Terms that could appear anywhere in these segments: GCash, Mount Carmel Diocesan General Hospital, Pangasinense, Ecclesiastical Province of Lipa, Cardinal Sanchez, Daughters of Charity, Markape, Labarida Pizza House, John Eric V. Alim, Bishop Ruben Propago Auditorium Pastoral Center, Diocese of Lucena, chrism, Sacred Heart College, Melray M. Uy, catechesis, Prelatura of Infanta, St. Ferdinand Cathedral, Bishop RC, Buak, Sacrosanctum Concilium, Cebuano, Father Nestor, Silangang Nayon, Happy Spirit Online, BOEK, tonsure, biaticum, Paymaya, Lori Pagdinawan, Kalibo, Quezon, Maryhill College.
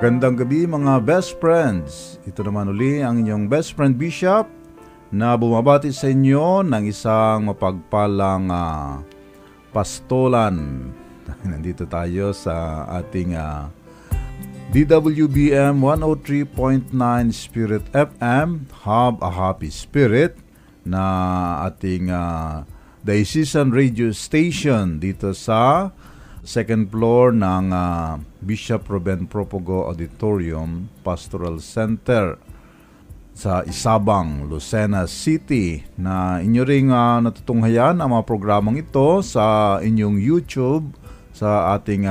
Magandang gabi mga best friends. Ito naman uli ang inyong best friend Bishop na bumabati sa inyo ng isang mapagpalang pastolan. Nandito tayo sa ating DWBM 103.9 Spirit FM, Have a Happy Spirit, na ating diocesan radio station dito sa second floor ng Bishop Ruben Propago Auditorium Pastoral Center sa Isabang, Lucena City, na inyo ring natutunghayan ang mga programang ito sa inyong YouTube, sa ating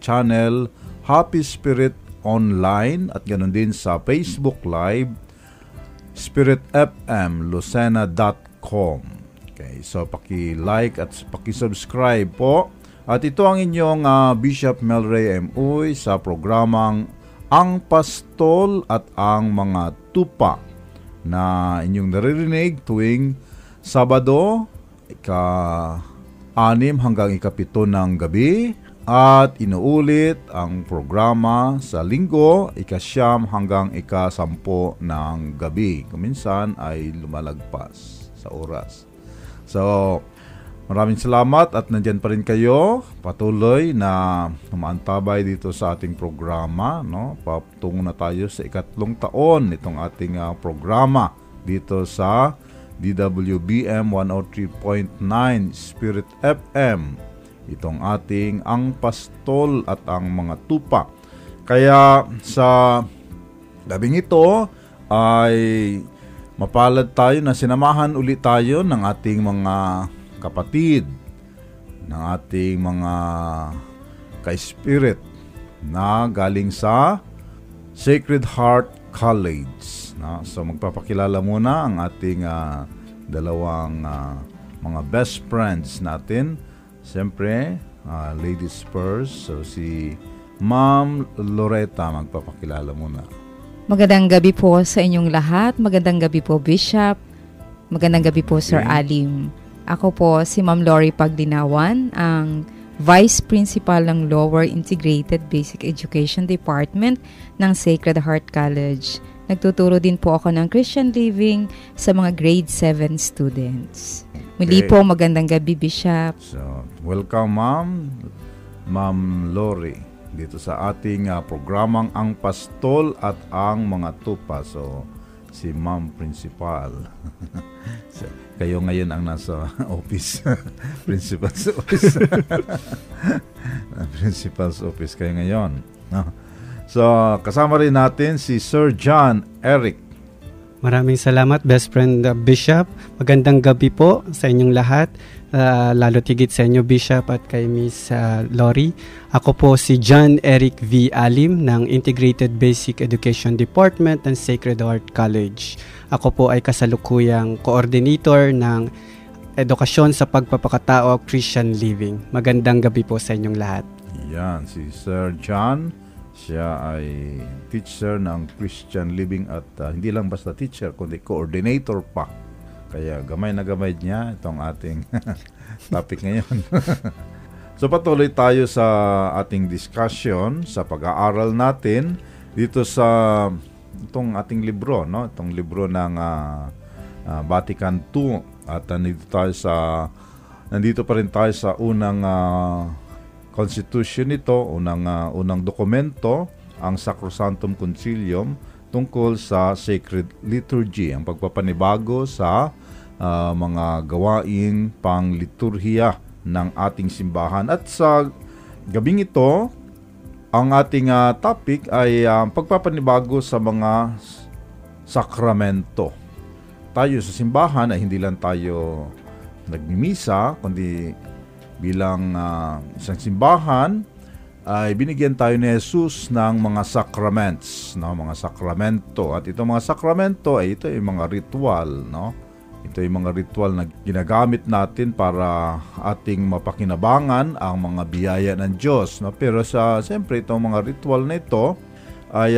channel Happy Spirit Online, at ganoon din sa Facebook Live spiritfmlucena.com. Okay, so paki-like at paki-subscribe po. At ito ang inyong Bishop Melray M. Uy sa programang Ang Pastol at Ang Mga Tupa na inyong naririnig tuwing Sabado, ika-6 hanggang ika-7 ng gabi, at inuulit ang programa sa Linggo, ika-9 hanggang ika-10 ng gabi. Kuminsan ay lumalagpas sa oras. So, maraming salamat at nandyan pa rin kayo, patuloy na umaantabay dito sa ating programa, no? Patungo na tayo sa 3 taon itong ating programa dito sa DWBM 103.9 Spirit FM. Itong ating Ang Pastol at Ang Mga Tupa. Kaya sa gabing ito ay mapalad tayo na sinamahan ulit tayo ng ating mga kapatid, ng ating mga ka-spirit na galing sa Sacred Heart College. So magpapakilala muna ang ating dalawang mga best friends natin. Siyempre, ladies first. So si Ma'am Loretta magpapakilala muna. Magandang gabi po sa inyong lahat. Magandang gabi po Bishop. Magandang gabi po Sir Alim. Ako po si Ma'am Lori Pagdinawan, ang Vice Principal ng Lower Integrated Basic Education Department ng Sacred Heart College. Nagtuturo din po ako ng Christian Living sa mga grade 7 students. Muli po, magandang gabi, Bishop. So, welcome, Ma'am Lori, dito sa ating programang Ang Pastol at Ang Mga Tupa. So, si Ma'am Principal. Kayo ngayon ang nasa office. Principal's office. Principal's office kayo ngayon. So, kasama rin natin si Sir John Eric. Maraming salamat, best friend Bishop. Magandang gabi po sa inyong lahat. Lalo tigit sa inyo, Bishop, at kay Miss Lori. Ako po si John Eric V. Alim ng Integrated Basic Education Department ng Sacred Heart College. Ako po ay kasalukuyang coordinator ng Edukasyon sa Pagpapakatao Christian Living. Magandang gabi po sa inyong lahat. Yan, si Sir John. Siya ay teacher ng Christian Living at hindi lang basta teacher kundi coordinator pa. Kaya gamay na gamay niya itong ating topic ngayon. So patuloy tayo sa ating discussion sa pag-aaral natin dito sa itong ating libro, no? Itong libro ng Vatican II, at nandito pa rin tayo sa unang Constitution nito, unang dokumento, ang Sacrosanctum Concilium, tungkol sa Sacred Liturgy, ang pagpapanibago sa mga gawain pang liturhiya ng ating simbahan. At sa gabing ito, ang ating topic ay pagpapanibago sa mga sakramento. Tayo sa simbahan ay hindi lang tayo nagmimisa, kundi bilang isang simbahan ay binigyan tayo ni Jesus ng mga sacraments, no? Mga sakramento. At itong mga sakramento ay ito yung mga ritual, no? Ito yung mga ritual na ginagamit natin para ating mapakinabangan ang mga biyaya ng Diyos, no? Pero siyempre itong mga ritual na ito ay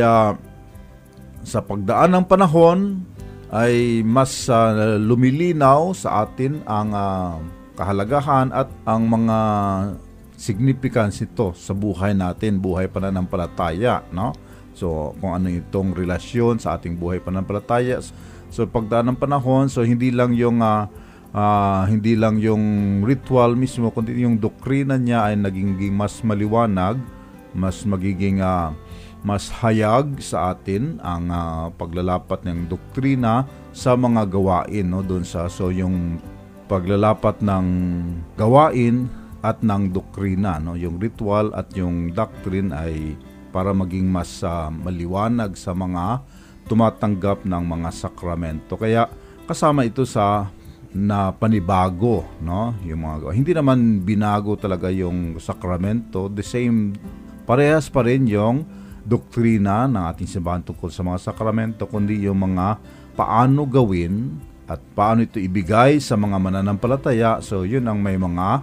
sa pagdaan ng panahon ay mas lumilinaw sa atin ang kahalagahan at ang mga significance ito sa buhay natin, buhay pananampalataya, no? So, kung ano itong relasyon sa ating buhay pananampalataya. So, pagdaan ng panahon, so hindi lang yung ritual mismo, kundi yung doktrina niya ay naging mas maliwanag, mas magiging mas hayag sa atin ang paglalapat ng doktrina sa mga gawain, no, doon sa, so yung paglalapat ng gawain at ng doktrina, no, yung ritual at yung doctrine ay para maging mas maliwanag sa mga tumatanggap ng mga sakramento. Kaya kasama ito sa na panibago, no, yung mga, hindi naman binago talaga yung sakramento, the same, parehas pa rin yung doktrina ng ating simbahan tungkol sa mga sakramento, kundi yung mga paano gawin at paano ito ibigay sa mga mananampalataya. So yun ang may mga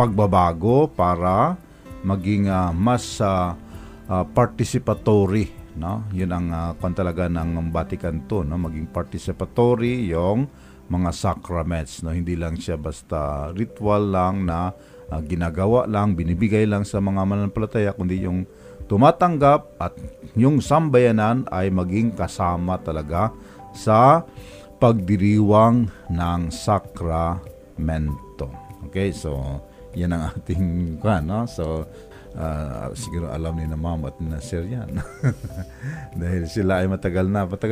pagbabago para maging mas participatory, no, yun ang talaga ng Vatican II, no, maging participatory yung mga sacraments, no, hindi lang siya basta ritual lang na ginagawa lang, binibigay lang sa mga mananampalataya, kundi yung tumatanggap at yung sambayanan ay maging kasama talaga sa pagdiriwang ng sakramento. Okay, so yan ang ating no? So siguro alam ni na ma'am at na sir yan. Dahil sila ay matagal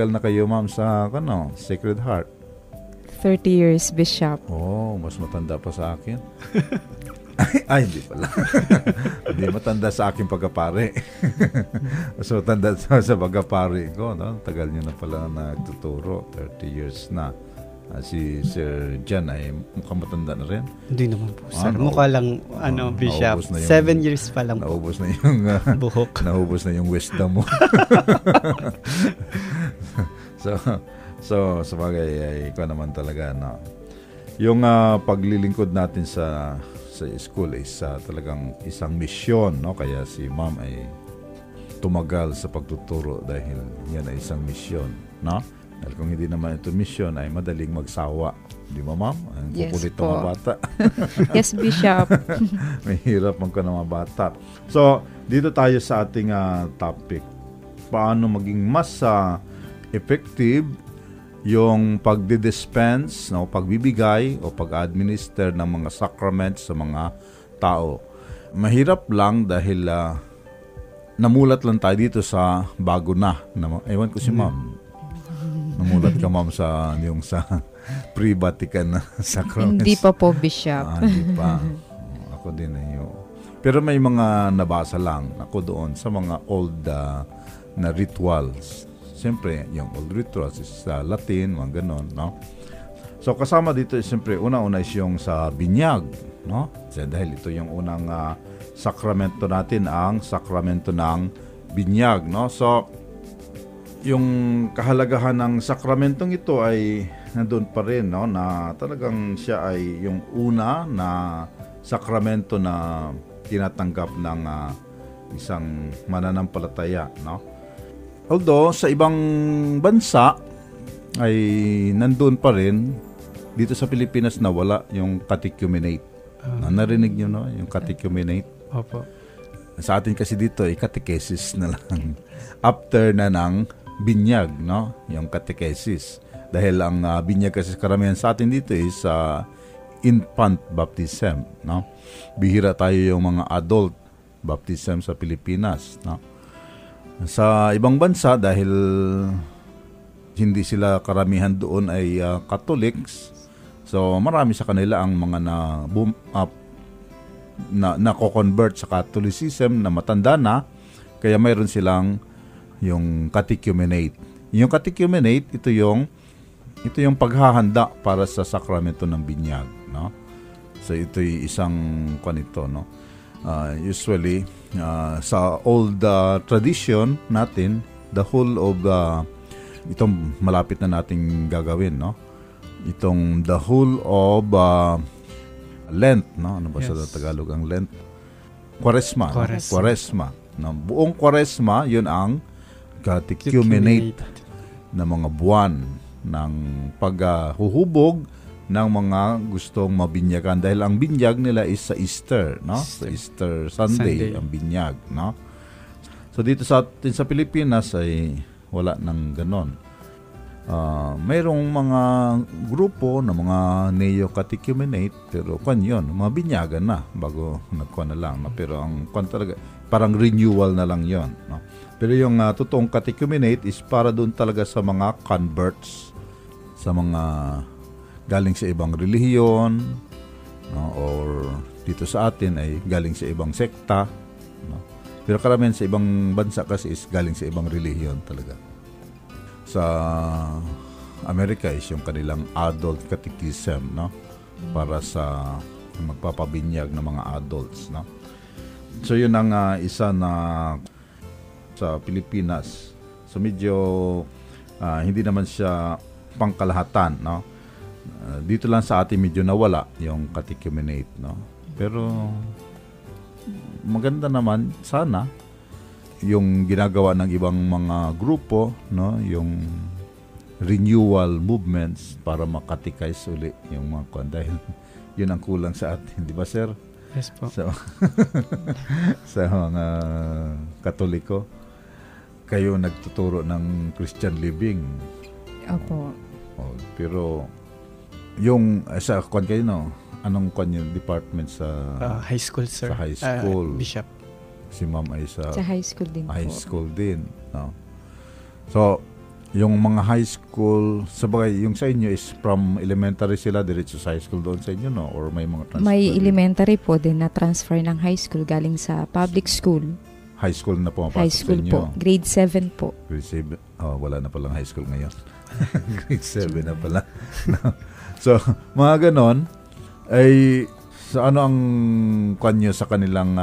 na kayo, ma'am, sa Sacred Heart. 30 years, Bishop. Oh, mas matanda pa sa akin. Ay, hindi pala. Hindi matanda sa akin pagkapare. So, tanda sa pagkapare ko, no? Tagal niyo na pala nagtuturo. 30 years na. Si Sir John ay mukhang matanda na rin. Hindi naman po, sir. Mukha lang, Bishop. 7 years pa lang po. Naubos na yung buhok. Naubos na yung wisdom mo. So, sabagay ay ikaw naman talaga, no? Yung paglilingkod natin sa school is talagang isang misyon, no? Kaya si ma'am ay tumagal sa pagtuturo dahil yan ay isang misyon, no? Dahil kung hindi naman ito misyon ay madaling magsawa. Di ba, ma'am? Ang kukulit ng mga bata. Yes, Bishop. Mahirap magka ng mga bata. So, dito tayo sa ating topic. Paano maging mas effective yung pagdi-dispense, no, pagbibigay o pag-administer ng mga sacraments sa mga tao. Mahirap lang dahil namulat lang tayo dito sa bago na. Ewan ko si ma'am. Namulat ka, ma'am, sa yung sa pre-Vatican na sacraments. Hindi pa po, Bishop. Hindi pa. Ako din eh. Pero may mga nabasa lang ako doon sa mga old na rituals. Siyempre, yung old rituals is sa Latin, mga ganon, no? So, kasama dito, siyempre, una-una is yung sa binyag, no? So, dahil ito yung unang sakramento natin, ang sakramento ng binyag, no? So, yung kahalagahan ng sakramentong ito ay nandun pa rin, no? Na talagang siya ay yung una na sakramento na tinatanggap ng isang mananampalataya, no? Although, sa ibang bansa ay nandun pa rin, dito sa Pilipinas nawala yung catechumenate. Narinig nyo, no? Yung catechumenate. Opo. Sa atin kasi dito, catechesis na lang. After na ng binyag, no? Yung catechesis. Dahil ang binyag kasi karamihan sa atin dito is infant baptism, no? Bihira tayo yung mga adult baptism sa Pilipinas, no? Sa ibang bansa, dahil hindi sila karamihan doon ay Catholics, so marami sa kanila ang mga na-convert sa Catholicism na matanda na, kaya mayroon silang yung catechumenate. Yung catechumenate, ito yung paghahanda para sa sakramento ng binyag, no? So ito'y isang kanito, no? Usually, sa old tradition natin, the whole of itong malapit na nating gagawin, no? Itong the whole of Lent, no? Ano ba yes. Sa Tagalog ang Lent? Kwaresma. Kwaresma. No? Buong Kwaresma, yun ang catechumenate na mga buwan ng paghuhubog ng mga gustong mabinyagan, dahil ang binyag nila is sa Easter, no? Sa Easter Sunday ang binyag, no? So dito sa atin sa Pilipinas ay wala nang ganon. Mayroong mga grupo na mga neo-catechumenate, pero kwan yun, mga binyagan na bago nagkwan na lang. No? Pero ang kwan talaga, parang renewal na lang yun. No? Pero yung totoong catechumenate is para doon talaga sa mga converts, sa mga galing sa ibang relihiyon, no? Or dito sa atin ay galing sa ibang sekta. No? Pero karamihan sa ibang bansa kasi is galing sa ibang relihiyon talaga. Sa Amerika is yung kanilang adult catechism, no? Para sa magpapabinyag ng mga adults, no? So yun ang isa na sa Pilipinas. So medyo hindi naman siya pangkalahatan, no? Dito lang sa atin medyo nawala yung catechumenate, no? Pero maganda naman sana yung ginagawa ng ibang mga grupo, no, yung renewal movements para makatekize uli yung mga kwan, dahil yun ang kulang sa atin, di ba, sir? Yes po. So, sa mga Katoliko, kayo nagtuturo ng Christian living. Opo. Oh, pero yung sa kwan kayo, no, anong kwan yung department sa high school, sir? Sa high school. Bishop. Si Ma'am ay sa high school din. High po. School din, no? So, yung mga high school, sabagay, yung sa inyo is from elementary sila, diretso sa high school doon sa inyo, no? Or may mga transfer? May elementary po din na transfer ng high school galing sa public school. High school na po? High school po. Grade 7 po. Grade 7. Oh, wala na palang high school ngayon. Grade 7 na pala. So, mga ganon, ay, sa ano ang kanyo sa kanilang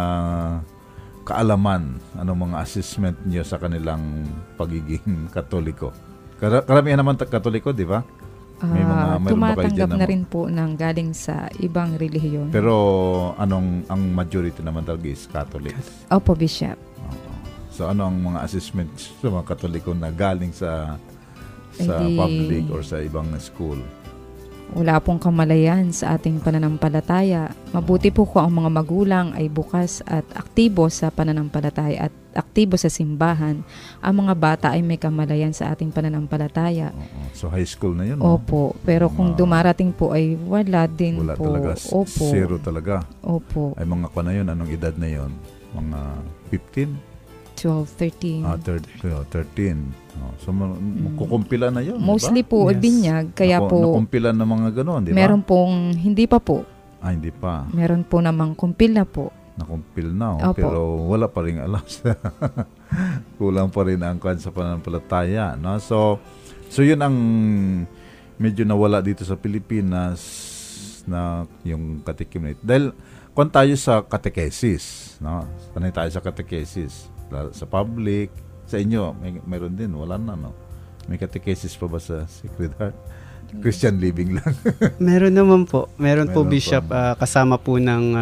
kaalaman, anong mga assessment niyo sa kanilang pagiging Katoliko? Karamihan naman Katoliko, di ba? May mga tumatanggap na rin po ng galing sa ibang relihiyon. Pero anong ang majority naman talaga is Catholics? Opo, Bishop. Oo. So ano ang mga assessment sa mga Katoliko na galing sa public or sa ibang school? Wala pong kamalayan sa ating pananampalataya. Mabuti po kung ang mga magulang ay bukas at aktibo sa pananampalataya at aktibo sa simbahan. Ang mga bata ay may kamalayan sa ating pananampalataya. So high school na yun? Opo. Pero kung dumarating po ay wala din wala po. Wala talaga. Opo. Zero talaga. Opo. Ay mga kwa na yun? Anong edad na yun? Mga 15? 12, 13. 13. Oh, so, kukumpila na yun. Mostly diba? Po, yes. Binyag. Kaya po, nakumpila na mga gano'n, di ba? Meron pong, hindi pa po. Ah, hindi pa. Meron po namang kumpil na po. Nakumpil na, oh, pero wala pa rin alam. Kulang pa rin ang kwan sa pananampalataya. No? So, yun ang medyo nawala dito sa Pilipinas na yung catechumenate. Dahil, kung tayo sa catechesis, no? Kanay tayo sa catechesis. Sa public, sa inyo, mayroon din, wala na, no? May catechesis pa ba sa Sacred Heart? Christian living lang. Meron naman po. Meron po, Bishop, kasama po ng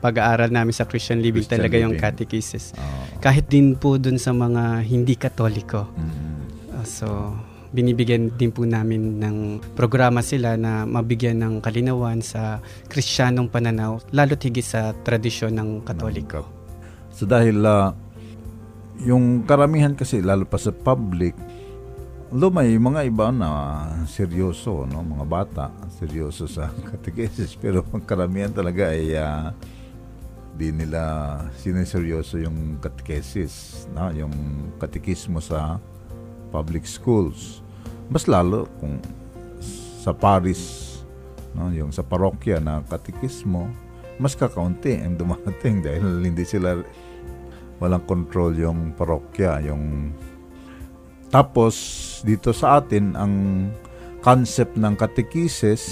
pag-aaral namin sa Christian living talaga yung catechesis. Oh. Kahit din po dun sa mga hindi Katoliko. Mm-hmm. So, binibigyan din po namin ng programa sila na mabigyan ng kalinawan sa Kristiyanong pananaw, lalo't higit sa tradisyon ng Katoliko. So, dahil yung karamihan kasi, lalo pa sa public, although may mga iba na seryoso, no? Mga bata, seryoso sa catechesis, pero karamihan talaga ay di nila sineseryoso yung catechesis, no? Yung katekismo sa public schools. Mas lalo kung sa parish, no? Yung sa parokya na katekismo, mas kakaunti ang dumating dahil hindi sila... Walang control yung parokya. Tapos, dito sa atin, ang concept ng catechesis,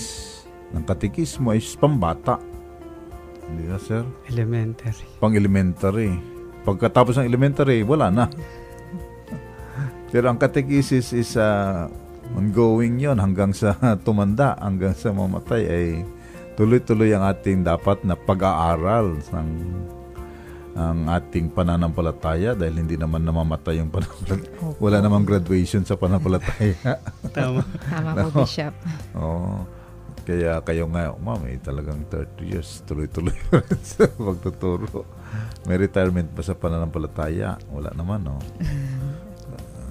ng katekismo ay pambata. Hindi na, sir? Elementary. Pang-elementary. Pagkatapos ng elementary, wala na. Pero ang catechesis is ongoing yon hanggang sa tumanda, hanggang sa mamatay ay tuloy-tuloy ang ating dapat na pag-aaral ang ating pananampalataya dahil hindi naman namamatay yung pananampalataya. Wala namang graduation sa pananampalataya. Tama. Tama po, Bishop. Oo. Kaya kayo nga, ma'am, eh, talagang 30 years, tuloy-tuloy sa pagtuturo. May retirement ba sa pananampalataya? Wala naman, no?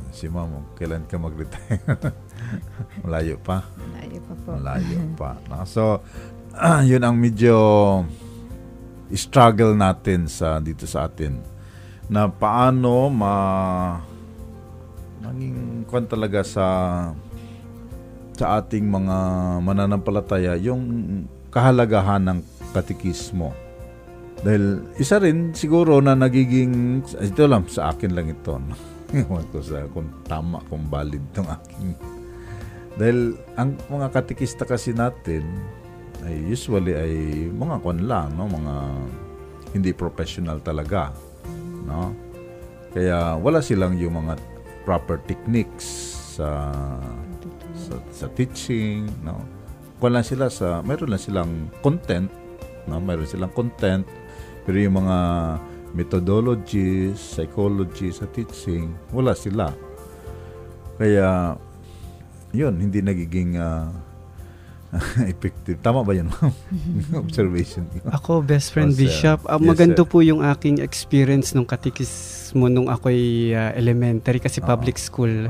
Si ma'am, kailan ka mag-retire? Malayo pa? Malayo pa po. Malayo pa. No? So, yun ang medyo struggle natin sa dito sa atin. Na paano maging kwan talaga sa ating mga mananampalataya yung kahalagahan ng katikismo. Dahil isa rin siguro na nagiging, ito lang, sa akin lang ito. Iwan ko sa kung tama, kung valid itong akin. Dahil ang mga katikista kasi natin ay usually ay mga kwan lang, no? Mga hindi professional talaga. No? Kaya wala silang yung mga proper techniques sa teaching, no? Wala sila sa, mayroon lang silang content, no? Mayroon silang content, pero yung mga methodologies, psychology sa teaching, wala sila. Kaya, yun, hindi nagiging effective. Tama ba yun, ma'am? Observation. Ako, best friend Bishop. Maganda po yung aking experience nung katikismo nung ako'y elementary kasi public school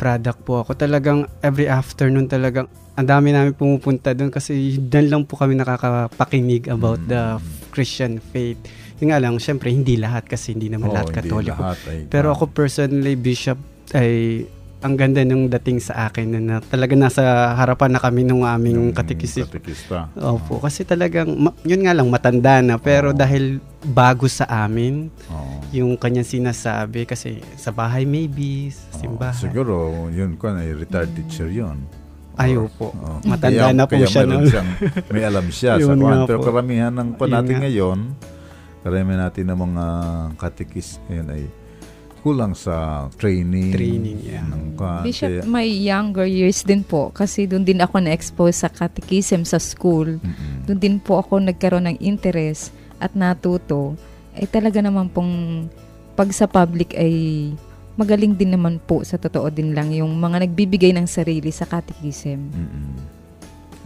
product po ako. Talagang every afternoon talagang ang dami namin pumupunta doon kasi doon lang po kami nakakapakinig about the Christian faith. Yung nga lang, syempre, hindi lahat kasi hindi naman lahat Katoliko. Pero ako personally, Bishop, ay ang ganda ng dating sa akin na talaga nasa harapan na kami ng aming katikista. Opo, kasi talagang, yun nga lang, matanda na. Pero dahil bago sa amin, yung kanyang sinasabi, kasi sa bahay maybe, sa simbahan. Siguro, yun ko na, retired teacher yun. Ayaw po. Matanda na po siya. May alam siya sa kwan. Pero karamihan ng panatin ngayon, karamihan natin ng mga katikis ngayon ay kulang sa training Bishop, may younger years din po kasi doon din ako na-expose sa catechism sa school. Doon din po ako nagkaroon ng interest at natuto. Ay talaga naman pong pag sa public ay magaling din naman po sa totoo din lang yung mga nagbibigay ng sarili sa catechism.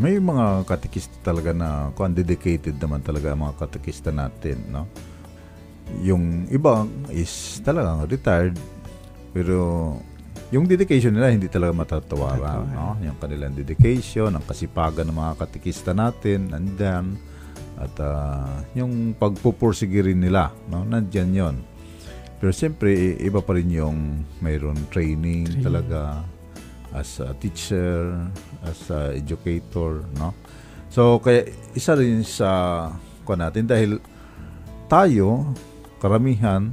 May mga katekista talaga na dedicated naman talaga mga katekista natin, no? Yung iba is talagang retired pero yung dedication nila hindi talaga matatawaran, no? Yung kanilang dedication, ang kasipagan ng mga katikista natin nandiyan at yung pagpupursigin nila, no? Nandiyan yon. Pero siyempre iba pa rin yung mayroon training talaga as a teacher, as a educator, no? So kaya isa rin sa kuha natin dahil tayo karamihan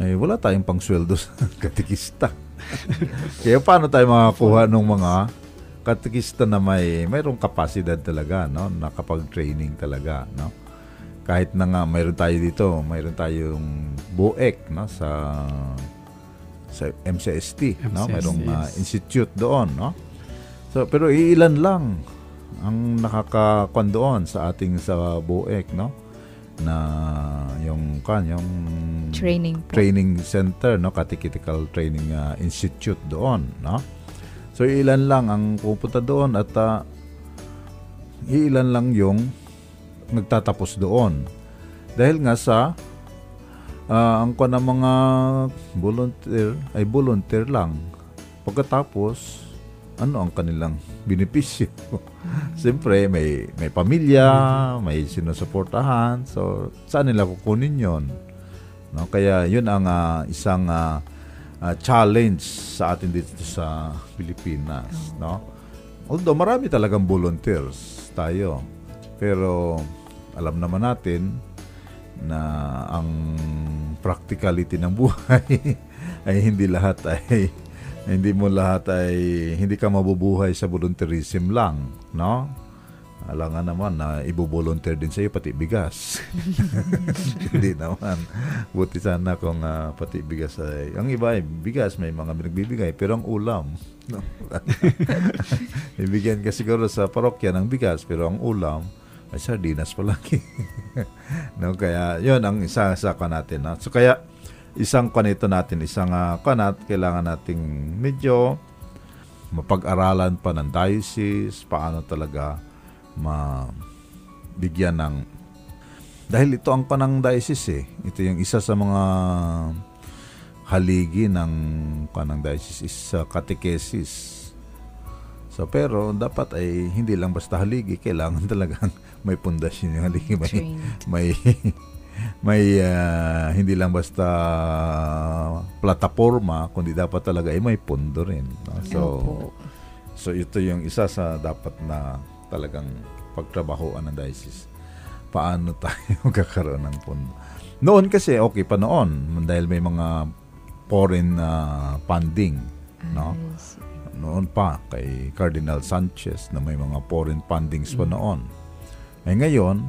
ay wala tayong pangsweldo sa katikista. Kaya paano tayo makakuha ng mga katikista na mayroong kapasidad talaga, no? Nakapag-training talaga, no? Kahit na nga mayroon tayo dito, mayroon tayong BOEK, no? sa MCST, no? Mayroong institute doon, no? So pero iilan lang ang nakakakuan doon sa ating sa BOEK, no? Na yung training center, no? Catechetical Training Institute doon, no? So ilan lang ang pupunta doon at ilan lang yung nagtatapos doon dahil nga sa ang kuha ng mga volunteer lang. Pagkatapos ano ang kanilang benepisyo? Siyempre, may pamilya, may sinusuportahan. So, saan nila kukunin yun? No? Kaya, yun ang isang challenge sa atin dito sa Pilipinas. No? Although, marami talagang volunteers tayo. Pero, alam naman natin na ang practicality ng buhay ay hindi lahat ay hindi ka mabubuhay sa volunteerism lang, no? Alangan naman na ibo-volunteer din sa iyo pati bigas. Hindi naman. Buti sana kung pati bigas ay. Ang iba ay bigas, may mga nagbibigay, pero ang ulam, no? Ibigyan ka siguro sa parokya ng bigas, pero ang ulam ay sardinas palagi. No? Kaya yun ang isa-isa ka natin, no? So kaya isang kwan ito natin, isang kwan at kailangan nating medyo mapag-aralan pa ng diocese, paano talaga mabigyan ng... Dahil ito ang panang diocese eh. Ito yung isa sa mga haligi ng panang diocese is catechesis. So, pero dapat ay hindi lang basta haligi. Kailangan talagang may pundasyon yung haligi. May hindi lang basta plataporma, kundi dapat talaga ay may pondo rin. No? So ito yung isa sa dapat na talagang pagtrabahoan ng diocese. Paano tayo kakaroon ng pondo? Noon kasi, okay pa noon, dahil may mga foreign funding. No? Noon pa, kay Cardinal Sanchez, na may mga foreign fundings pa noon. Eh ngayon,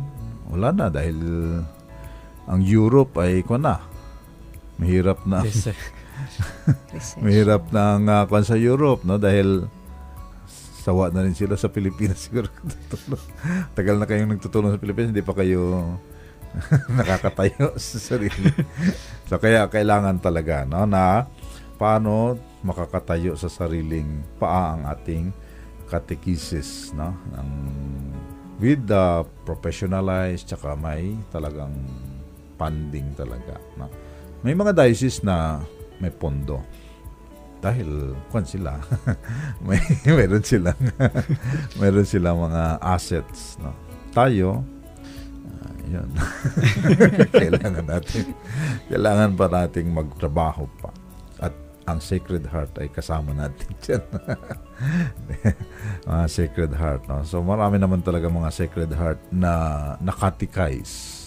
wala na dahil... Ang Europe ay mahirap na. Mahirap na ang sa Europe, no, dahil sawa na rin sila sa Pilipinas siguro. Tagal na kayong nagtutulong sa Pilipinas, hindi pa kayo nakakatayo sa sarili. So kaya kailangan talaga, no, na paano makakatayo sa sariling paa ang ating catechesis, no, ng with the professionalized, tsaka may talagang funding talaga. No? May mga diocese na may pondo. Dahil, sila, meron silang mga assets. No? Tayo, yun. Kailangan pa nating magtrabaho pa. At ang Sacred Heart ay kasama natin dyan. Mga Sacred Heart. No? So, marami naman talaga mga Sacred Heart na nakatikais.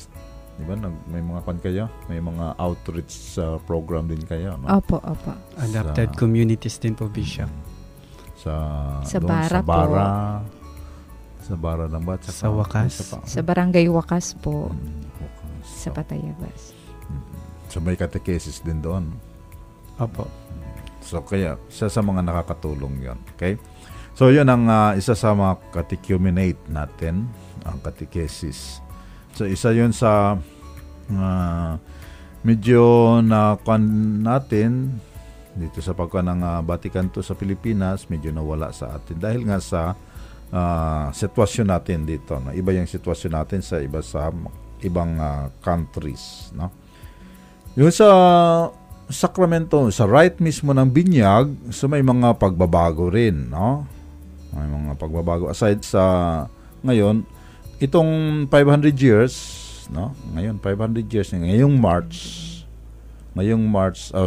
Diba? May mga kayo? May mga outreach program din kayo, no? Opo. Adapted communities din po, Bishop. Sa bara lang ba? Sa Wakas. Sa Barangay Wakas po. Wakas. Sa Patayabas. So may catechesis din doon. Opo. So kaya, isa sa mga nakakatulong yon. Okay? So yun ang isa sa mga catechumenate natin, ang catechesis. So, isa yun sa medyo nakuan natin dito sa pagkuan ng Vatican II sa Pilipinas, medyo nawala sa atin. Dahil nga sa sitwasyon natin dito. No? Iba yung sitwasyon natin sa ibang countries. No? Yung sa Sacramento, sa right mismo ng binyag, so may mga pagbabago rin. No? May mga pagbabago. Aside sa ngayon, itong 500 years, no? Ngayon 500 years ngayong March,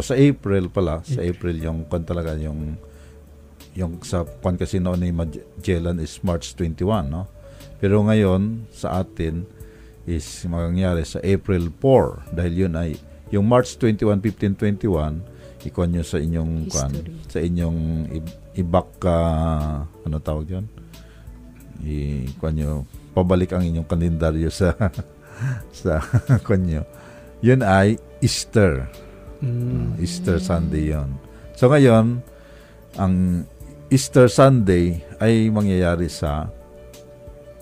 sa April pala, sa April yung sa kwan kasi noon ni Magellan is March 21, no? Pero ngayon sa atin is mangyayari sa April 4 dahil yun ay yung March 21, 1521, ikon niyo sa inyong kwan, sa inyong ibaka ano tawag diyan? Ikon niyo pabalik ang inyong kalendaryo sa konyo. Yun ay Easter. Easter Sunday yun. So ngayon, ang Easter Sunday ay mangyayari sa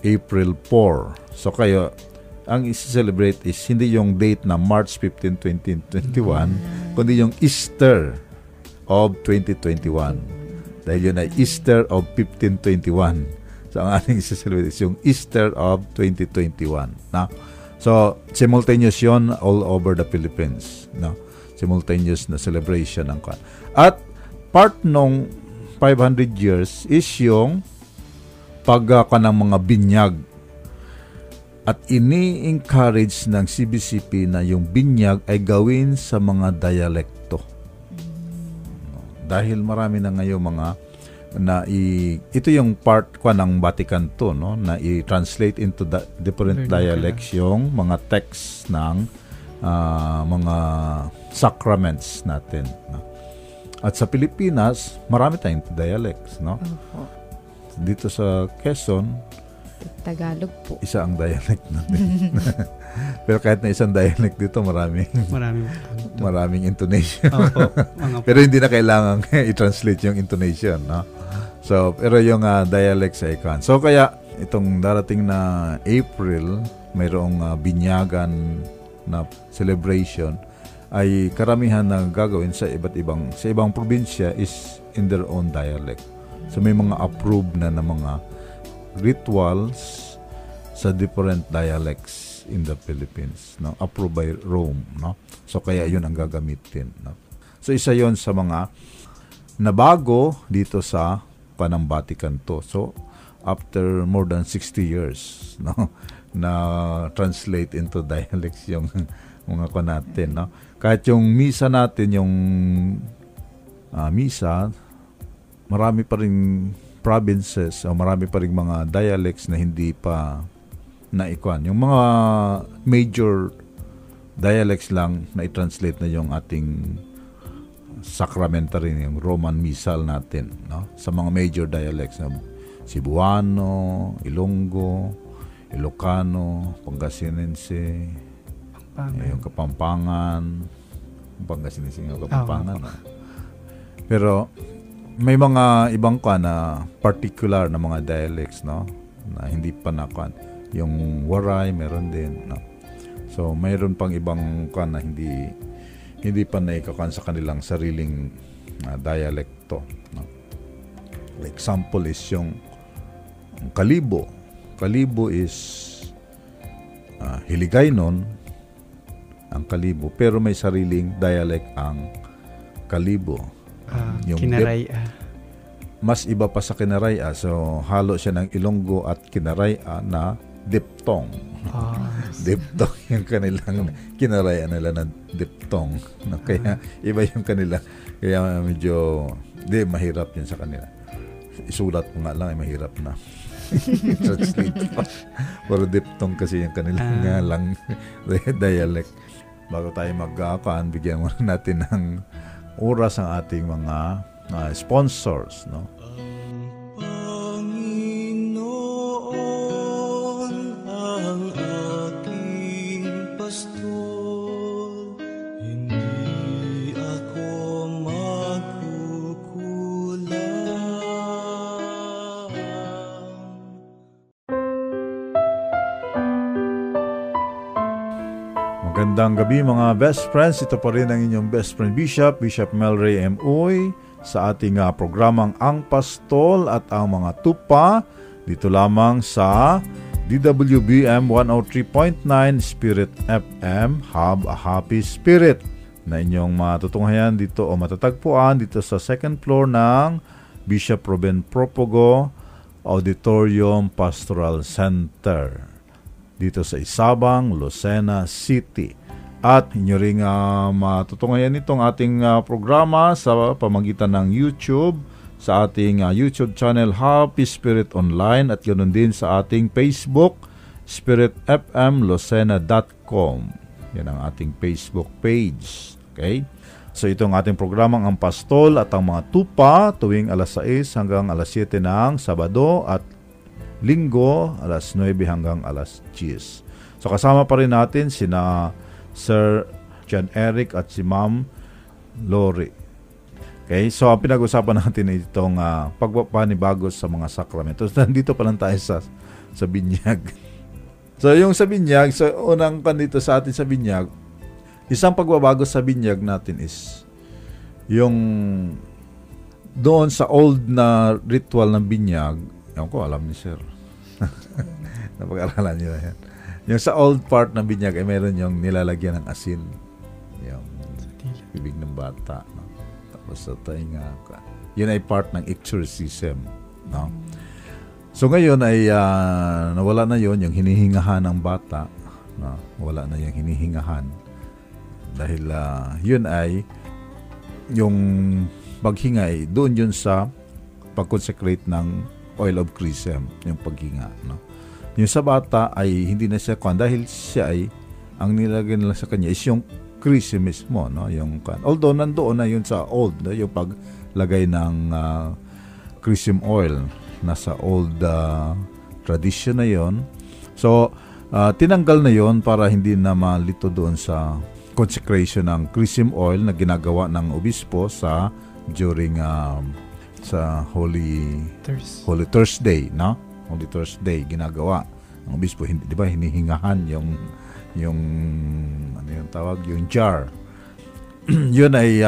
April 4. So kayo, ang i-celebrate is hindi yung date na March 15, 2021, kundi yung Easter of 2021. Dahil yun ay Easter of 1521. So, ang ating i-celebrate is yung Easter of 2021. No? So, simultaneous yun all over the Philippines. No? Simultaneous na celebration ng kan. At part nung 500 years is yung pagka ng mga binyag. At ini-encourage ng CBCP na yung binyag ay gawin sa mga dialekto. No? Dahil marami na ngayon mga ito yung part ko ng Vatican II, no, na i-translate into different dialects yung mga texts ng mga sacraments natin. No? At sa Pilipinas, marami tayong dialects, no? Uh-huh. Dito sa Quezon, Tagalog po. Isa ang dialect natin. Pero kahit na isang dialect dito, maraming intonation. Opo, pero hindi na kailangan i-translate yung intonation, no? So, pero yung dialect sa ikan. So, kaya itong darating na April, mayroong binyagan na celebration ay karamihan na gagawin sa ibang probinsya is in their own dialect. So may mga approved na ng mga rituals sa different dialects in the Philippines, no? Approved by Rome, no? So kaya yun ang gagamitin, no? So isa yon sa mga nabago dito sa panang Vatican II. So after more than 60 years, no, na translate into dialects yung mga ko natin, no? Kahit yung misa natin, yung misa, marami pa ring provinces o marami pa ring mga dialects na hindi pa naikuan. Yung mga major dialects lang na i-translate na yung ating sacramentary, yung Roman Missal natin, no? Sa mga major dialects na Cebuano, Ilonggo, Ilokano, Pangasinense, yung Kapampangan, Pangasinense, yung Kapampangan. Oh. Pero may mga ibang kuan na particular na mga dialects, no? Na hindi pa nakuan. Yung Waray meron din, no? So mayroon pang ibang kuan na hindi pa naikakuan sa kanilang sariling dialecto, no? Example is yung Kalibo. Kalibo is Hiligaynon ang Kalibo, pero may sariling dialect ang Kalibo. Yung Kinaraya. Mas iba pa sa Kinaraya. So halo siya ng Ilonggo at Kinaraya na diptong. Oh. Diptong yung kanilang Kinaraya nila na diptong. Kaya iba yung kanila. Kaya medyo mahirap yun sa kanila. Isulat mo nga lang, mahirap na. Translate pa. Pero diptong kasi yung kanilang nga lang dialect. Bago tayo mag-akaan, bigyan mo natin ng oras ang ating mga sponsors, no? Magandang gabi mga best friends. Ito pa rin ang inyong best friend Bishop Melray M. Uy sa ating programang Ang Pastol at ang mga Tupa dito lamang sa DWBM 103.9 Spirit FM. Have a Happy Spirit na inyong matutunghayan dito o matatagpuan dito sa second floor ng Bishop Ruben Propago Auditorium Pastoral Center, dito sa Isabang, Lucena City. At inyo rin matutunghayan itong ating programa sa pamagitan ng YouTube, sa ating YouTube channel Happy Spirit Online at ganoon din sa ating Facebook, spiritfmlucena.com. Yan ang ating Facebook page. Okay? So itong ating programang Ang Pastol at ang mga Tupa tuwing alas 6 hanggang alas 7 ng Sabado at Linggo, alas 9 hanggang alas 10. So kasama pa rin natin sina Sir John Eric at si Ma'am Lori. Okay, so ang pinag-usapan natin ay itong pagpapanibago sa mga sakramento. So nandito pa lang tayo sa binyag. So yung sa binyag, so unang dito sa atin sa binyag, isang pagbabago sa binyag natin is yung doon sa old na ritual ng binyag. Ewan ko, alam ni Sir. Napag-aralan nyo na yan. Yung sa old part ng binyag, ay meron yung nilalagyan ng asin. Yung bibig ng bata. No? Tapos sa tainga. Yun ay part ng exorcism. No? So ngayon ay nawala na yun, yung hinihingahan ng bata. No? Wala na yung hinihingahan. Dahil yun ay yung paghinga ay doon yun sa pag-consecrate ng oil of chrism, yung paghinga, no? Yung sa bata ay hindi na siya kuan dahil siya ay ang nilagay nila sa kanya is yung chrism mismo, no? Yung kuan. Although nandoon na yun sa old, no? Yung paglagay ng chrism oil nasa old tradition na yun. So tinanggal na yun para hindi na malito doon sa consecration ng chrism oil na ginagawa ng obispo sa during sa Holy Thursday, no? Holy Thursday ginagawa ang obispo, hindi, di ba, hinihingahan yung ano yung tawag, yung jar. Yun ay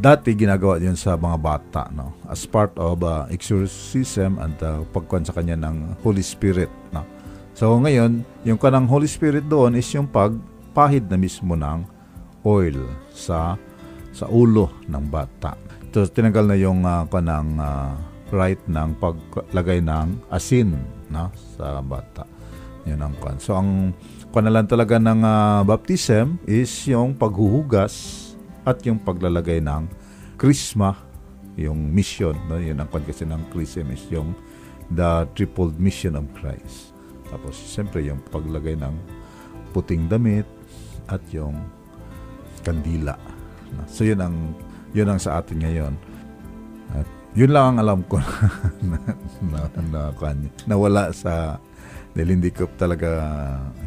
Dati ginagawa yun sa mga bata, no? As part of exorcism and pagkuhan sa kanya ng Holy Spirit, no? So ngayon, yung kanang Holy Spirit doon is yung pagpahid na mismo ng oil sa ulo ng bata. So tinanggal na yung kanang right ng paglagay ng asin, no? Sa bata. Yun ang kuhan. So ang kanalan talaga ng baptism is yung paghuhugas at yung paglalagay ng krisma, yung mission, no? Yun ang kuhan kasi ng krisma is yung the threefold mission of Christ. Tapos siyempre yung paglagay ng puting damit at yung kandila, no? So yun ang sa atin ngayon. At yun lang ang alam ko na wala sa dahil hindi ko talaga,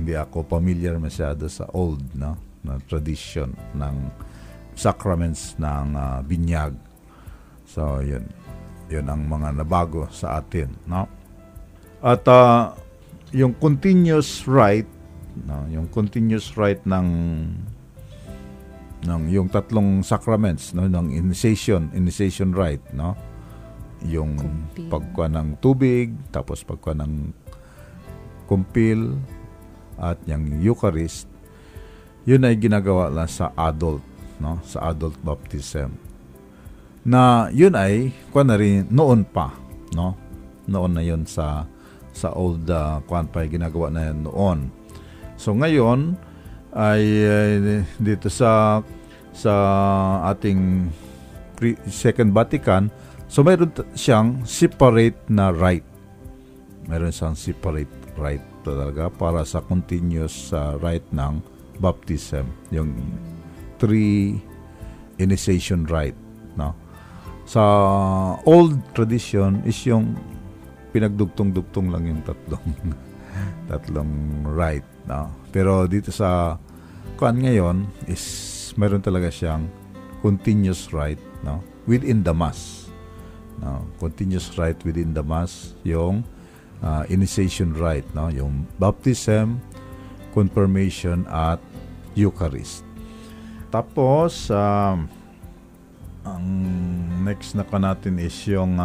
hindi ako familiar masyado sa old, no? Na tradition ng sacraments ng binyag. So, yun ang mga nabago sa atin, no? At yung continuous rite, no? Yung continuous rite ng yung tatlong sacraments, no? Ng initiation rite, no? Yung pagkuha ng tubig, tapos pagkuha ng kumpil at yung Eucharist, yun ay ginagawa lang sa adult, no? Sa adult baptism. Na yun ay kuan na rin noon pa, no? Noon na yun sa old kuan pa ginagawa na yun noon. So ngayon ay dito sa ating Second Vatican, so mayroon siyang separate na rite. Mayroon siyang separate right talaga para sa continuous right ng baptism, yung three initiation right, no? Sa old tradition is yung pinagdugtong-dugtong lang yung tatlong right, no? Pero dito sa kuan ngayon is meron talaga siyang continuous right, no? Within the mass, no? Continuous right within the mass, yung initiation rite, no? Yung baptism, confirmation at Eucharist. Tapos ang next na ka natin is yung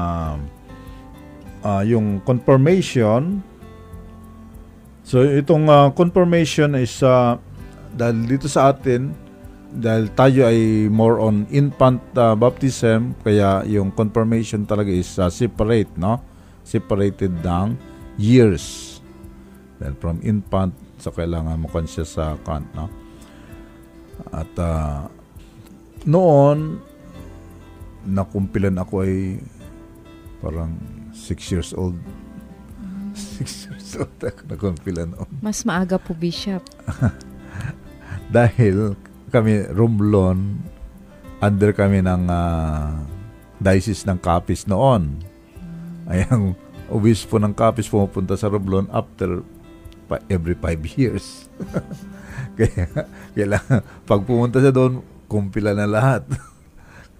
confirmation. So itong confirmation is dahil dito sa atin, dahil tayo ay more on infant baptism, kaya yung confirmation talaga is separate, no? Separated ng years. Then from infant, so kailangan mo conscious sa count, no? At noon, nakumpilan ako ay parang 6 years old. 6 years old ako nakumpilan. Mas maaga po, Bishop. Dahil kami, Romblon, under kami ng Diocese ng Kapis noon. Ay, ang obispo ng Kapis pumupunta sa Romblon after every 5 years. Kaya, pag pumunta siya doon, kumpila na lahat.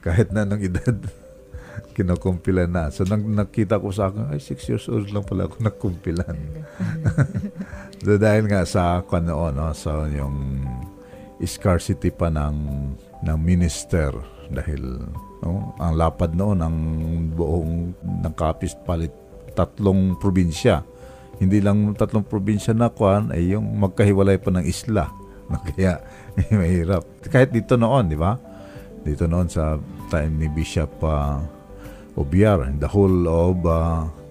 Kahit na nung edad, kinukumpila na. So, nang nakita ko sa akin, ay, 6 years old lang pala ako nagkumpilan. So, dahil nga sa kanoon, no? So, yung scarcity pa ng minister, dahil no, ang lapad noon ang buong ng Kapis, palit 3 probinsya. Hindi lang 3 probinsya na kuan, ay yung magkahiwalay pa ng isla. No, kaya mahirap. Kahit dito noon, di ba? Dito noon sa time ni Bishop Obiar, the whole of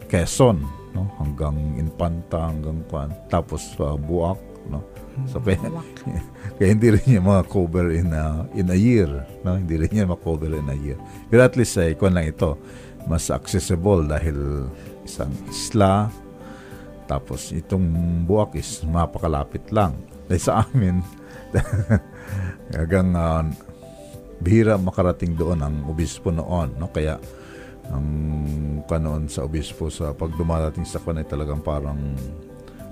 Quezon, no, hanggang Infanta, hanggang kuan, tapos Buak, no. So, kaya hindi rin niya maka-cover in a year, no? Hindi rin niya maka-cover in a year. Pero at least ay kuwan lang ito, mas accessible dahil isang isla, tapos itong Buak is mapakalapit lang. Dahil sa amin, hanggang bihira makarating doon ang obispo noon, no? Kaya ang kanoon sa obispo sa pagdumarating sa kanay talagang parang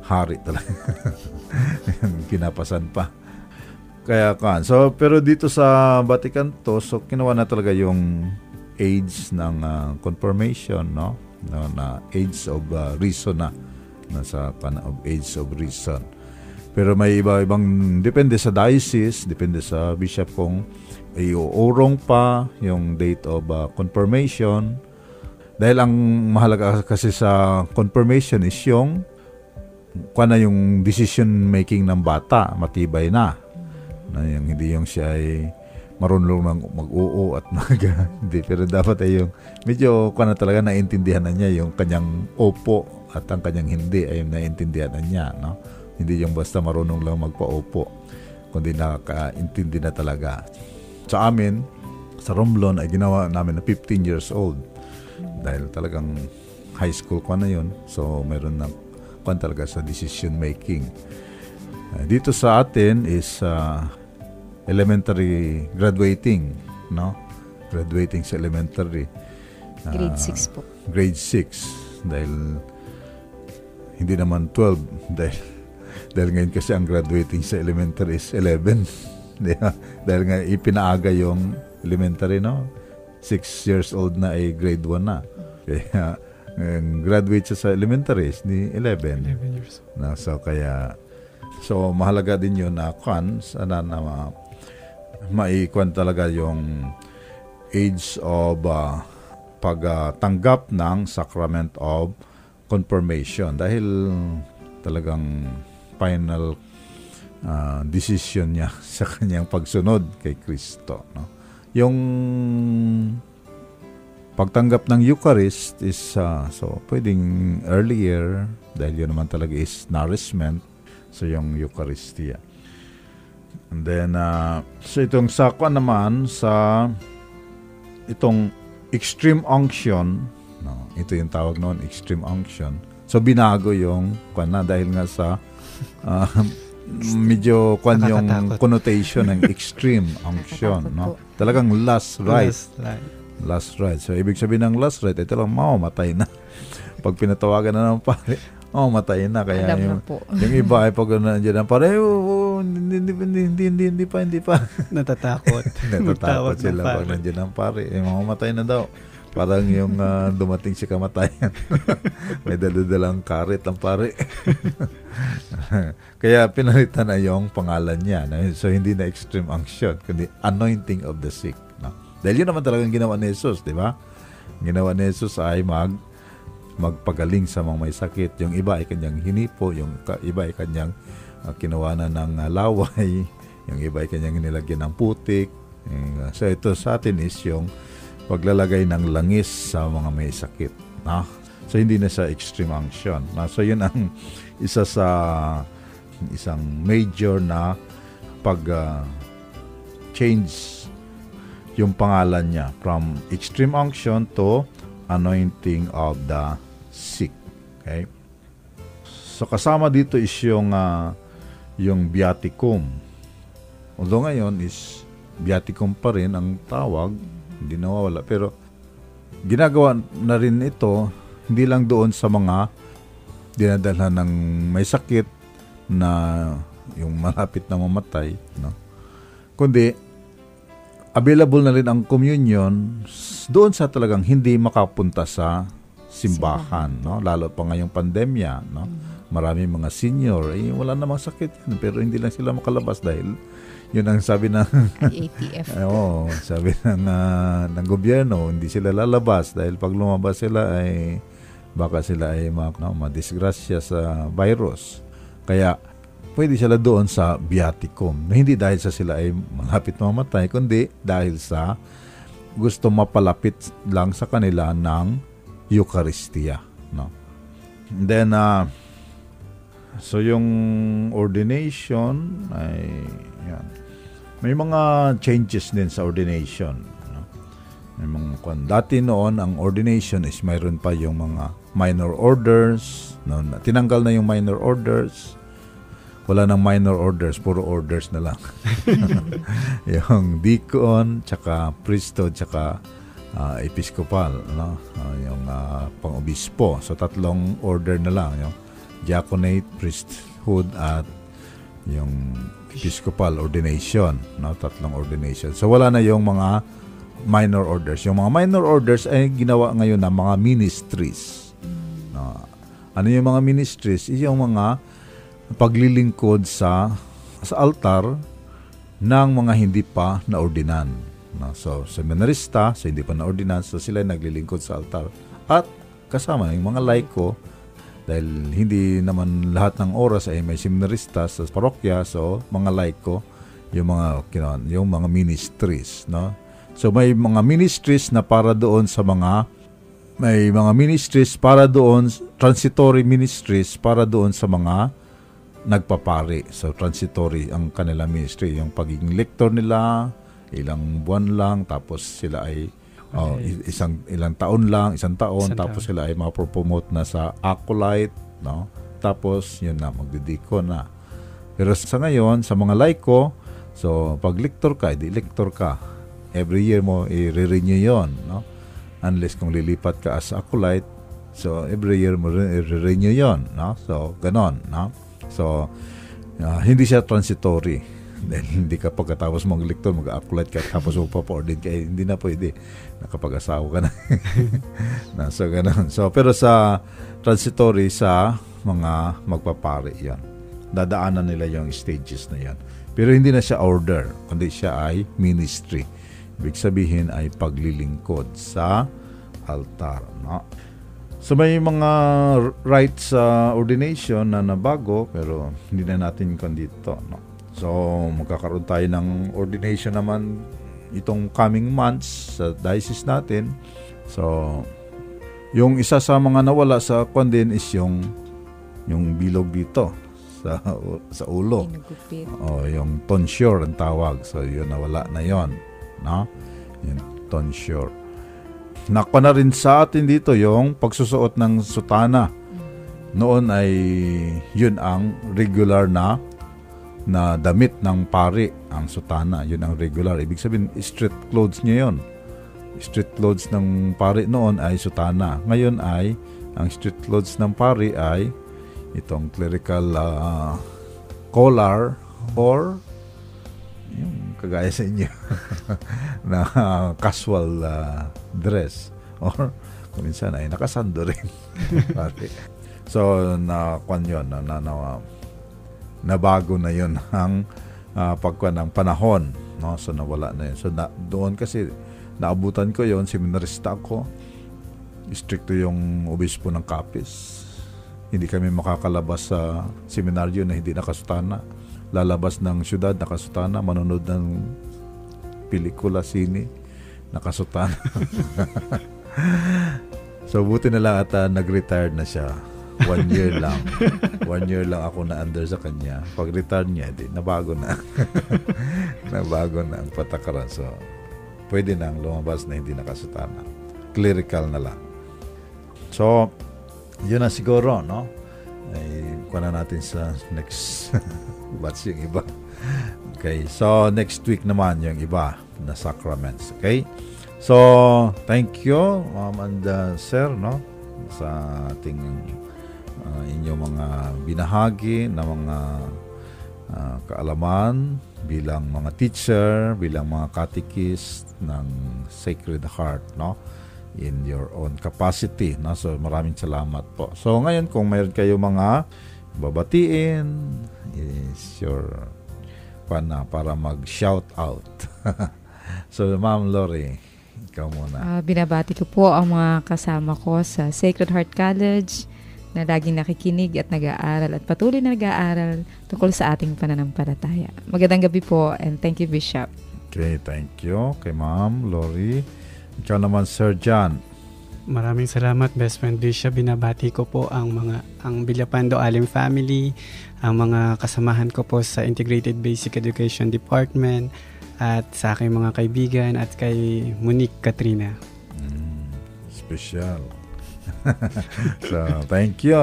hari talaga. Pinapasan pa. Kaya kan. So, pero dito sa Vatican II, so kinuha na talaga yung age ng confirmation, no? Na age of reason na. Nasa of age of reason. Pero may iba-ibang, depende sa diocese, depende sa bishop kung iuurong pa yung date of confirmation. Dahil ang mahalaga kasi sa confirmation is yung kung na yung decision making ng bata, matibay na. Na yung, hindi yung siya ay marunong lang mag-oo at hindi. Pero dapat ay yung medyo kung na talaga naintindihan na niya yung kanyang opo at ang kanyang hindi ay naintindihan na niya, no? Hindi yung basta marunong lang magpa-opo, kundi nakakaintindi na talaga. Sa amin, sa Romblon, ay ginawa namin na 15 years old. Dahil talagang high school ko na yun. So, meron na kwan talaga sa decision making. Dito sa atin is elementary graduating, no? Graduating sa elementary. Grade 6 po. Grade 6. Dahil hindi naman 12. Dahil ngayon kasi ang graduating sa elementary is 11. Dahil nga ipinaaga yung elementary, no? 6 years old na ay grade 1 na. Kaya graduate siya sa elementary is ni 11 years. No, so kaya mahalaga din yun na maikuan talaga yung age of pagtanggap ng sacrament of confirmation. Dahil talagang final decision niya sa kanyang pagsunod kay Kristo, no? Yung pagtanggap ng Eucharist is pwedeng earlier dahil yun naman talaga is nourishment, so yung Eucharistia. And then itong sakwa naman sa itong extreme unction, no? Ito yung tawag noon, extreme unction. So, binago yung dahil nga sa medyo yung connotation ng extreme unction, no? Talagang last rite. Last rite. So, ibig sabihin ng last rite, ito lang, matay na. Pag pinatawagan na ng pare, matay na. Kaya yung iba ay pag nandiyan ng pare, hindi pa. Natatakot. Natatakot sila pag nandiyan ng pare. Matay na daw. Parang yung dumating si kamatayan. May daladalang karit ang pare. Kaya pinalitan na yung pangalan niya. So, hindi na extreme unction, kundi anointing of the sick. No? Dahil yun naman talagang ginawa ni Jesus, di ba? Ginawa ni Jesus ay magpagaling sa mga may sakit. Yung iba ay kanyang hinipo, yung iba ay kanyang kinawanan ng laway, yung iba ay kanyang nilagyan ng putik. So, ito sa atin is yung paglalagay ng langis sa mga may sakit, no? So, hindi na sa extreme unction, no? So, yun ang isa sa isang major na pag-change yung pangalan niya from extreme unction to anointing of the sick. Okay? So, kasama dito is yung biaticum. Although ngayon is biaticum pa rin ang tawag, hindi nawawala. Pero ginagawa na rin ito, hindi lang doon sa mga dinadala ng may sakit na yung malapit na mamatay, no? Kundi, available na rin ang communion doon sa talagang hindi makapunta sa simbahan, no? Lalo pa ngayong pandemya, no? Marami mga senior, wala namang sakit yan, pero hindi lang sila makalabas dahil yun ang sabi ng ATF. Sabi ng gobyerno, hindi sila lalabas dahil pag lumabas sila ay baka sila ay madisgrasya sa virus. Kaya pwede sila doon sa biaticum. Hindi dahil sa sila ay malapit mamatay, kundi dahil sa gusto mapalapit lang sa kanila ng Eucharistia, no? And then so yung ordination ay yan. May mga changes din sa ordination, no? May mga, dati noon, ang ordination is mayroon pa yung mga minor orders. No? Tinanggal na yung minor orders. Wala nang minor orders. Puro orders na lang. Yung deacon, tsaka priesthood, tsaka episcopal. No? Yung pang-obispo. So, tatlong order na lang. Yung diaconate, priesthood, at yung Episcopal ordination, no? Tatlong ordination. So, wala na yung mga minor orders. Yung mga minor orders ay ginawa ngayon ng mga ministries, no? Ano yung mga ministries? Yung mga paglilingkod sa altar ng mga hindi pa naordinan. So, seminarista, sa hindi pa naordinan, so sila naglilingkod sa altar. At kasama ng mga laiko, dahil hindi naman lahat ng oras ay may seminarista sa parokya, so mga laiko, yung mga ministries, no? So may mga ministries na para doon sa mga transitory ministries para doon sa mga nagpapari. So transitory ang kanila ministry, yung pagiging lector nila, ilang buwan lang, tapos sila ay ilang taon, tapos sila ay mapropromote na sa acolyte, no? Tapos yun na, magdidikon na. Pero sa ngayon, sa mga laiko, so pag lector ka, edi lector ka. Every year mo i-renew yun, no? Unless kung lilipat ka as acolyte, so every year mo i-renew yun, no? So ganon, no? So hindi siya transitory. Dahil hindi ka pagkatapos mag-lector, mag-acolyte ka, tapos magpapa-ordin ka, hindi na pwede. Nakapag-asawa ka na. So, ganun. So, pero sa transitory, sa mga magpapare, yan. Dadaanan nila yung stages na yan. Pero hindi na siya order, kundi siya ay ministry. Ibig sabihin ay paglilingkod sa altar. No? So may mga rites sa ordination na nabago, pero hindi na natin kandito, no? So, magkakaroon tayo ng ordination naman itong coming months sa diocese natin. So, yung isa sa mga nawala sa kwan din is yung bilog dito sa ulo. Inugupit. O, yung tonsure ang tawag. So, yun, nawala na yun. No? Yung tonsure. Nakwa na rin sa atin dito yung pagsusuot ng sutana. Noon ay yun ang regular na damit ng pari, ang sutana, yun ang regular. Ibig sabihin, street clothes niya yun. Street clothes ng pari noon ay sutana. Ngayon ay, ang street clothes ng pari ay itong clerical collar or yung kagaya sa inyo na casual dress or kuminsan ay nakasando rin. So, nabago na yon ang pagkuha ng panahon, no? So nawala na yun. So doon kasi naabutan ko yon, seminarista ako, stricto yung obispo ng Kapis. Hindi kami makakalabas sa seminaryo na hindi nakasutana. Lalabas ng syudad nakasutana, manonood ng pelikula, sine nakasutana. So buti na lang at nag-retired na siya. 1 year lang. 1 year lang ako na under sa kanya. Pag retire niya, nabago na. Nabago na ang patakaran. So, pwede nang lumabas na hindi nakasutana. Clerical na lang. So, yun na siguro, no? Ay, kuha na natin sa next batch yung iba. Okay. So, next week naman yung iba na sacraments. Okay? So, thank you, Ma'am and Sir, no? Sa ating inyong mga binahagi na mga kaalaman bilang mga teacher, bilang mga catechist ng Sacred Heart, no? In your own capacity, no? So maraming salamat po. So ngayon kung mayroon kayo mga babatiin, is your pana para mag-shout out. So Ma'am Lori, ikaw muna. Binabati ko po ang mga kasama ko sa Sacred Heart College na laging nakikinig at nag-aaral at patuloy na nag-aaral tungkol sa ating pananampalataya. Magandang gabi po and thank you, Bishop. Okay, thank you. Okay, Ma'am Lori. Ikaw naman, Sir John. Maraming salamat, best friend Bishop. Binabati ko po ang Villapando Alim family, ang mga kasamahan ko po sa Integrated Basic Education Department at sa aking mga kaibigan at kay Monique Katrina. Special. So, thank you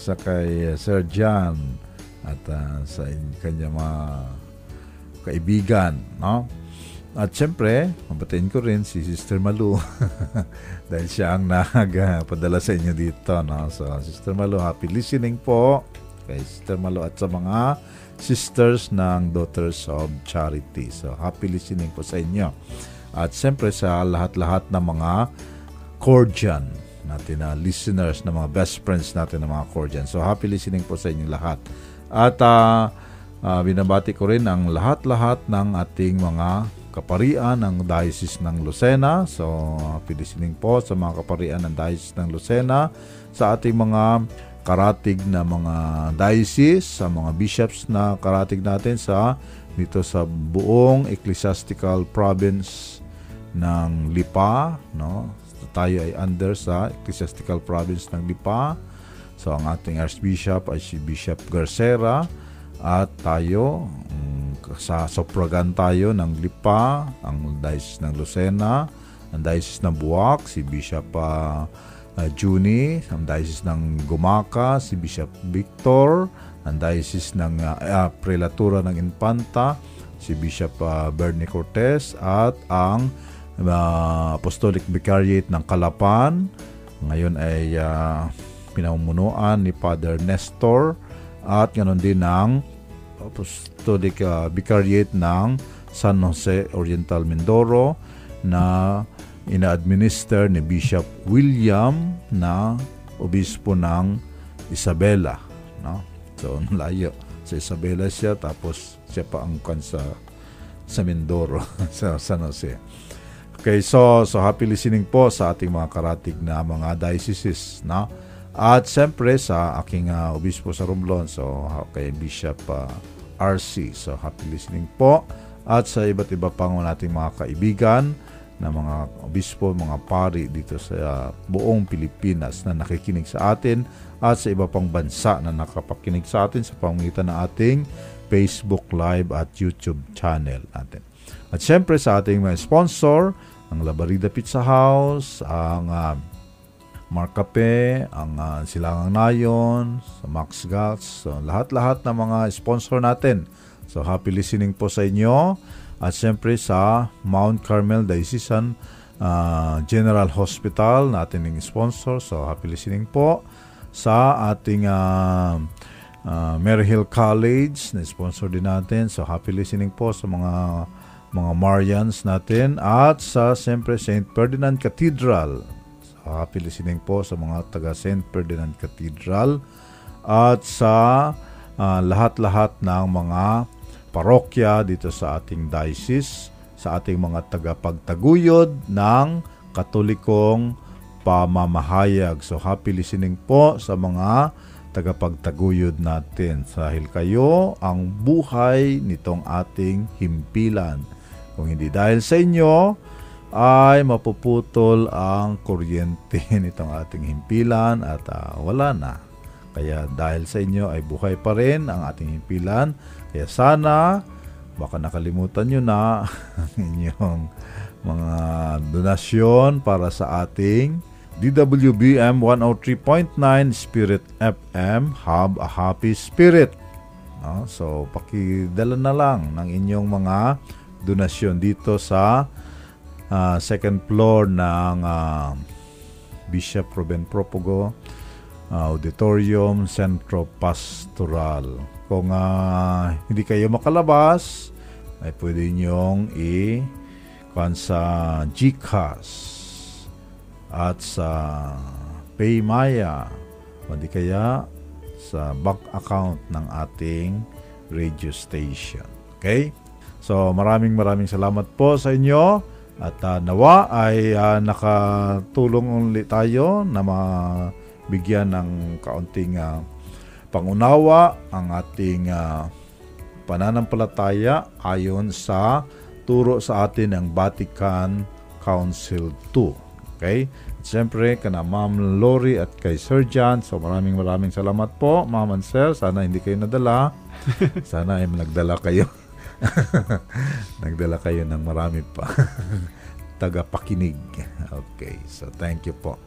sa kay Sir John at sa kanyang mga kaibigan, no? At syempre, mabatiin ko rin si Sister Malu dahil siya ang nagpadala sa inyo dito, no? So, Sister Malu, happy listening po kay Sister Malu at sa mga sisters ng Daughters of Charity. So, happy listening po sa inyo. At syempre sa lahat-lahat ng mga Cordian natin na listeners, na mga best friends natin na mga Cordian. So, happy listening po sa inyo lahat. At binabati ko rin ang lahat-lahat ng ating mga kaparian ng Diocese ng Lucena. So, happy listening po sa mga kaparian ng Diocese ng Lucena, sa ating mga karatig na mga diocese, sa mga bishops na karatig natin sa dito sa buong Ecclesiastical Province ng Lipa, no? So, tayo ay under sa Ecclesiastical Province ng Lipa. So, ang ating Archbishop ay si Bishop Garcera. At tayo, sa sopragan tayo ng Lipa, ang Diocese ng Lucena, ang Diocese ng Buwak, si Bishop Juni, ang Diocese ng Gumaca, si Bishop Victor, ang Diocese ng Prelatura ng Infanta, si Bishop Bernie Cortez, at ang Apostolic Vicariate ng Calapan, ngayon ay pinamumunuan ni Father Nestor, at ganoon din ang Apostolic Vicariate ng San Jose Oriental Mindoro na ina-administer ni Bishop William na obispo ng Isabela, no? So, layo sa Isabela siya, tapos siya pa angkan sa Mindoro, sa San Jose. Okay, so happy listening po sa ating mga karatig na mga dioceses, no? At siyempre sa aking obispo sa Romblon, so kay Bishop RC. So happy listening po. At sa iba't iba pang nating mga kaibigan na mga obispo, mga pari dito sa buong Pilipinas na nakikinig sa atin, at sa iba pang bansa na nakapakinig sa atin sa pamamagitan ng ating Facebook Live at YouTube channel natin. At siyempre sa ating mga sponsor, ang Labarida Pizza House, ang Markape, ang Silangang Nayon, sa Max Gats, so lahat-lahat ng mga sponsor natin. So happy listening po sa inyo. At siyempre sa Mount Carmel Diocesan General Hospital natin ng sponsor. So happy listening po sa ating Maryhill College na sponsor din natin. So happy listening po sa mga Marians natin, at sa siyempre St. Ferdinand Cathedral. Happy listening po sa mga taga St. Ferdinand Cathedral, at sa lahat-lahat ng mga parokya dito sa ating diocese, sa ating mga tagapagtaguyod ng Katolikong pamamahayag. So happy listening po sa mga tagapagtaguyod natin, dahil kayo ang buhay nitong ating himpilan. Kung hindi dahil sa inyo, ay mapuputol ang kuryente nitong ating himpilan, at wala na. Kaya dahil sa inyo ay buhay pa rin ang ating himpilan. Kaya sana, baka nakalimutan nyo na ang inyong mga donasyon para sa ating DWBM 103.9 Spirit FM, Have a Happy Spirit. No? So, pakidala na lang ng inyong mga donasyon dito sa second floor ng Bishop Ruben Propago Auditorium Centro Pastoral. Kung hindi kayo makalabas, ay pwede nyong i-kuan sa GCash at sa PayMaya, o di kaya sa bank account ng ating radio station. Okay? So maraming salamat po sa inyo. At nawa ay nakatulong ulit tayo na mabigyan ng kaunting pangunawa ang ating pananampalataya ayon sa turo sa atin ng Vatican Council II. Okay? At siyempre, kana Ma'am Lori at kay Sir John, so maraming salamat po, Ma'am and Sir. Sana hindi kayo nadala. Sana ay nagdala kayo. Nagdala kayo ng marami pa tagapakinig. Okay, so thank you po.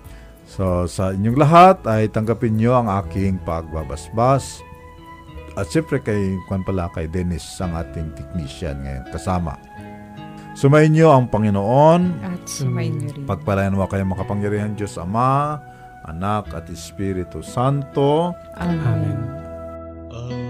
So sa inyong lahat ay tanggapin nyo ang aking pagbabasbas. At siyempre kay Dennis, ang ating technician ngayon kasama. Sumayin nyo ang Panginoon at sumayin nyo rin. Pagpalain mo kayo makapangyarihan Diyos Ama, Anak at Espiritu Santo. Amen.